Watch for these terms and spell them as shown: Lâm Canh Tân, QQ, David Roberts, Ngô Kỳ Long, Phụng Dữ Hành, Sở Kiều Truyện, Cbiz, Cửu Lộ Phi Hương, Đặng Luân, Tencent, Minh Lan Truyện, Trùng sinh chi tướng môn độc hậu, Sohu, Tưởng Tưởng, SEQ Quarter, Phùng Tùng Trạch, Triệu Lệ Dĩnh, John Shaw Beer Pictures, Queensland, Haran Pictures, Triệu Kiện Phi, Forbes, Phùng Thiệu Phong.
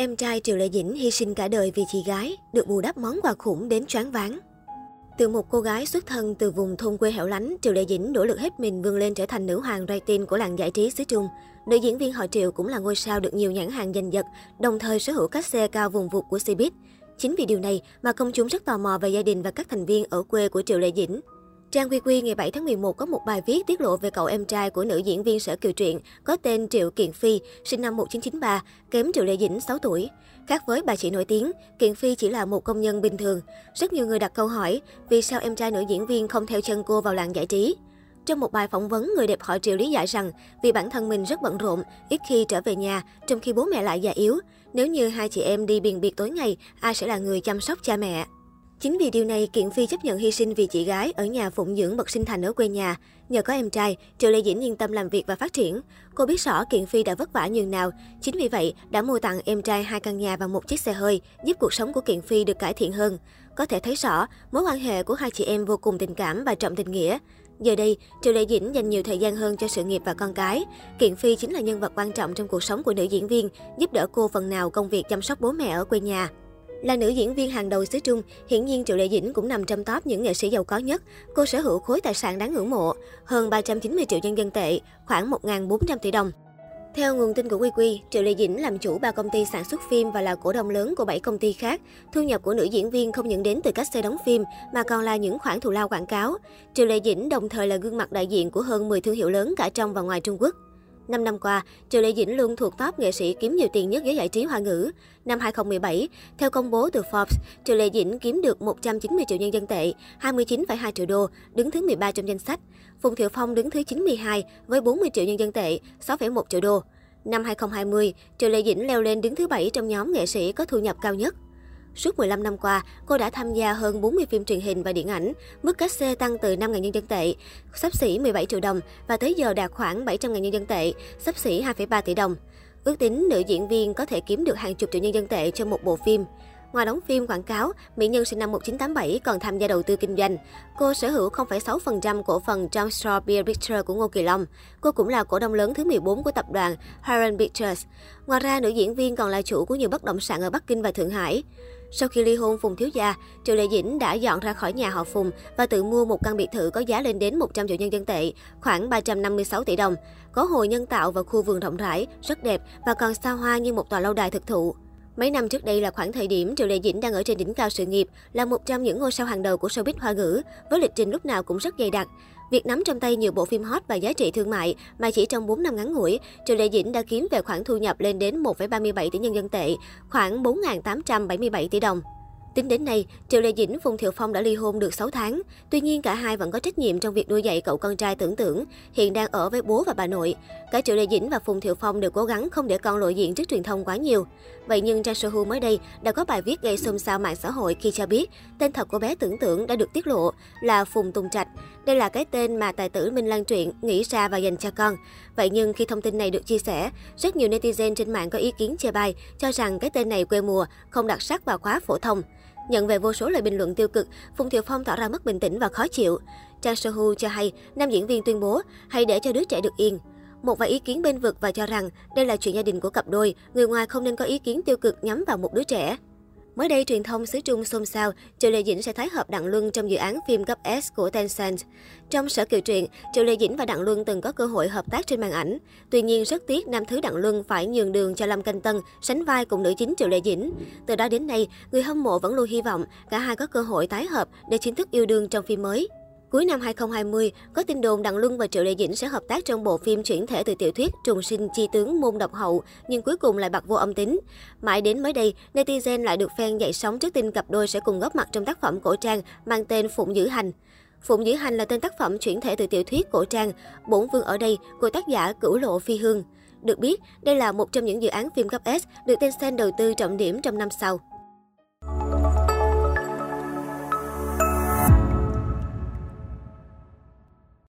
Em trai Triệu Lệ Dĩnh hy sinh cả đời vì chị gái, được bù đắp món quà khủng đến choáng váng. Từ một cô gái xuất thân từ vùng thôn quê hẻo lánh, Triệu Lệ Dĩnh nỗ lực hết mình vươn lên trở thành nữ hoàng rating của làng giải trí xứ Trung. Nữ diễn viên họ Triệu cũng là ngôi sao được nhiều nhãn hàng giành giật, đồng thời sở hữu các xe cao vùng vụt của Cbiz. Chính vì điều này mà công chúng rất tò mò về gia đình và các thành viên ở quê của Triệu Lệ Dĩnh. Trang QQ ngày 7 tháng 11 có một bài viết tiết lộ về cậu em trai của nữ diễn viên Sở Kiều Truyện có tên Triệu Kiện Phi, sinh năm 1993, kém Triệu Lệ Dĩnh 6 tuổi. Khác với bà chị nổi tiếng, Kiện Phi chỉ là một công nhân bình thường. Rất nhiều người đặt câu hỏi vì sao em trai nữ diễn viên không theo chân cô vào làng giải trí. Trong một bài phỏng vấn, người đẹp họ Triệu lý giải rằng vì bản thân mình rất bận rộn, ít khi trở về nhà, trong khi bố mẹ lại già yếu. Nếu như hai chị em đi biền biệt tối ngày, ai sẽ là người chăm sóc cha mẹ? Chính vì điều này, Kiện Phi chấp nhận hy sinh vì chị gái ở nhà phụng dưỡng bậc sinh thành ở quê nhà. Nhờ có em trai, Triệu Lệ Dĩnh yên tâm làm việc và phát triển. Cô biết rõ Kiện Phi đã vất vả nhường nào, chính vì vậy đã mua tặng em trai 2 căn nhà và 1 chiếc xe hơi, giúp cuộc sống của Kiện Phi được cải thiện hơn. Có thể thấy rõ, mối quan hệ của hai chị em vô cùng tình cảm và trọng tình nghĩa. Giờ đây, Triệu Lệ Dĩnh dành nhiều thời gian hơn cho sự nghiệp và con cái. Kiện Phi chính là nhân vật quan trọng trong cuộc sống của nữ diễn viên, giúp đỡ cô phần nào công việc chăm sóc bố mẹ ở quê nhà. Là nữ diễn viên hàng đầu xứ Trung, hiển nhiên Triệu Lệ Dĩnh cũng nằm trong top những nghệ sĩ giàu có nhất. Cô sở hữu khối tài sản đáng ngưỡng mộ, hơn 390 triệu nhân dân tệ, khoảng 1.400 tỷ đồng. Theo nguồn tin của QQ, Triệu Lệ Dĩnh làm chủ 3 công ty sản xuất phim và là cổ đông lớn của 7 công ty khác. Thu nhập của nữ diễn viên không những đến từ các xe đóng phim mà còn là những khoản thù lao quảng cáo. Triệu Lệ Dĩnh đồng thời là gương mặt đại diện của hơn 10 thương hiệu lớn cả trong và ngoài Trung Quốc. 5 năm qua, Triệu Lệ Dĩnh luôn thuộc top nghệ sĩ kiếm nhiều tiền nhất giới giải trí Hoa ngữ. Năm 2017, theo công bố từ Forbes, Triệu Lệ Dĩnh kiếm được 190 triệu nhân dân tệ, 29,2 triệu đô, đứng thứ 13 trong danh sách. Phùng Thiệu Phong đứng thứ 92 với 40 triệu nhân dân tệ, 6,1 triệu đô. Năm 2020, Triệu Lệ Dĩnh leo lên đứng thứ 7 trong nhóm nghệ sĩ có thu nhập cao nhất. Suốt 15 năm qua, cô đã tham gia hơn 40 phim truyền hình và điện ảnh, mức cát xê tăng từ 5.000 nhân dân tệ, xấp xỉ 17 triệu đồng và tới giờ đạt khoảng 700.000 nhân dân tệ, xấp xỉ 2,3 tỷ đồng. Ước tính nữ diễn viên có thể kiếm được hàng chục triệu nhân dân tệ cho một bộ phim. Ngoài đóng phim quảng cáo, mỹ nhân sinh năm 1987 còn tham gia đầu tư kinh doanh. Cô sở hữu 0,6% cổ phần John Shaw Beer Pictures của Ngô Kỳ Long. Cô cũng là cổ đông lớn thứ 14 của tập đoàn Haran Pictures. Ngoài ra, nữ diễn viên còn là chủ của nhiều bất động sản ở Bắc Kinh và Thượng Hải. Sau khi ly hôn Phùng Thiếu Gia, Triệu Lệ Dĩnh đã dọn ra khỏi nhà họ Phùng và tự mua một căn biệt thự có giá lên đến 100 triệu nhân dân tệ, khoảng 356 tỷ đồng. Có hồ nhân tạo và khu vườn rộng rãi, rất đẹp và còn xa hoa như một tòa lâu đài thực thụ. Mấy năm trước đây là khoảng thời điểm Triệu Lệ Dĩnh đang ở trên đỉnh cao sự nghiệp, là một trong những ngôi sao hàng đầu của showbiz Hoa ngữ, với lịch trình lúc nào cũng rất dày đặc. Việc nắm trong tay nhiều bộ phim hot và giá trị thương mại mà chỉ trong 4 năm ngắn ngủi, Triệu Lệ Dĩnh đã kiếm về khoản thu nhập lên đến 1,37 tỷ nhân dân tệ, khoảng 4.877 tỷ đồng. Tính đến nay, Triệu Lệ Dĩnh, Phùng Thiệu Phong đã ly hôn được 6 tháng. Tuy nhiên, cả hai vẫn có trách nhiệm trong việc nuôi dạy cậu con trai Tưởng Tưởng, hiện đang ở với bố và bà nội. Cả Triệu Lệ Dĩnh và Phùng Thiệu Phong đều cố gắng không để con lộ diện trước truyền thông quá nhiều. Vậy nhưng John Shaw Beer mới đây đã có bài viết gây xôn xao mạng xã hội khi cho biết tên thật của bé Tưởng Tưởng đã được tiết lộ là Phùng Tùng Trạch. Đây là cái tên mà tài tử Minh Lan Truyện nghĩ ra và dành cho con. Vậy nhưng khi thông tin này được chia sẻ, rất nhiều netizen trên mạng có ý kiến chê bai, cho rằng cái tên này quê mùa, không đặc sắc và quá phổ thông. Nhận về vô số lời bình luận tiêu cực, Phùng Thiệu Phong tỏ ra mất bình tĩnh và khó chịu. Trang Sohu cho hay, nam diễn viên tuyên bố, hãy để cho đứa trẻ được yên. Một vài ý kiến bên vực và cho rằng đây là chuyện gia đình của cặp đôi, người ngoài không nên có ý kiến tiêu cực nhắm vào một đứa trẻ. Mới đây, truyền thông xứ Trung xôn xao, Triệu Lệ Dĩnh sẽ thái hợp Đặng Luân trong dự án phim cấp S của Tencent. Trong Sở Kiều Truyện, Triệu Lệ Dĩnh và Đặng Luân từng có cơ hội hợp tác trên màn ảnh. Tuy nhiên, rất tiếc nam thứ Đặng Luân phải nhường đường cho Lâm Canh Tân, sánh vai cùng nữ chính Triệu Lệ Dĩnh. Từ đó đến nay, người hâm mộ vẫn luôn hy vọng cả hai có cơ hội tái hợp để chính thức yêu đương trong phim mới. Cuối năm 2020, có tin đồn Đặng Luân và Triệu Lệ Dĩnh sẽ hợp tác trong bộ phim chuyển thể từ tiểu thuyết Trùng sinh chi tướng môn độc hậu, nhưng cuối cùng lại bặt vô âm tín. Mãi đến mới đây, netizen lại được fan dậy sóng trước tin cặp đôi sẽ cùng góp mặt trong tác phẩm cổ trang mang tên Phụng Dữ Hành. Phụng Dữ Hành là tên tác phẩm chuyển thể từ tiểu thuyết cổ trang Bổn Vương ở đây của tác giả Cửu Lộ Phi Hương. Được biết, đây là một trong những dự án phim cấp S được Tencent đầu tư trọng điểm trong năm sau.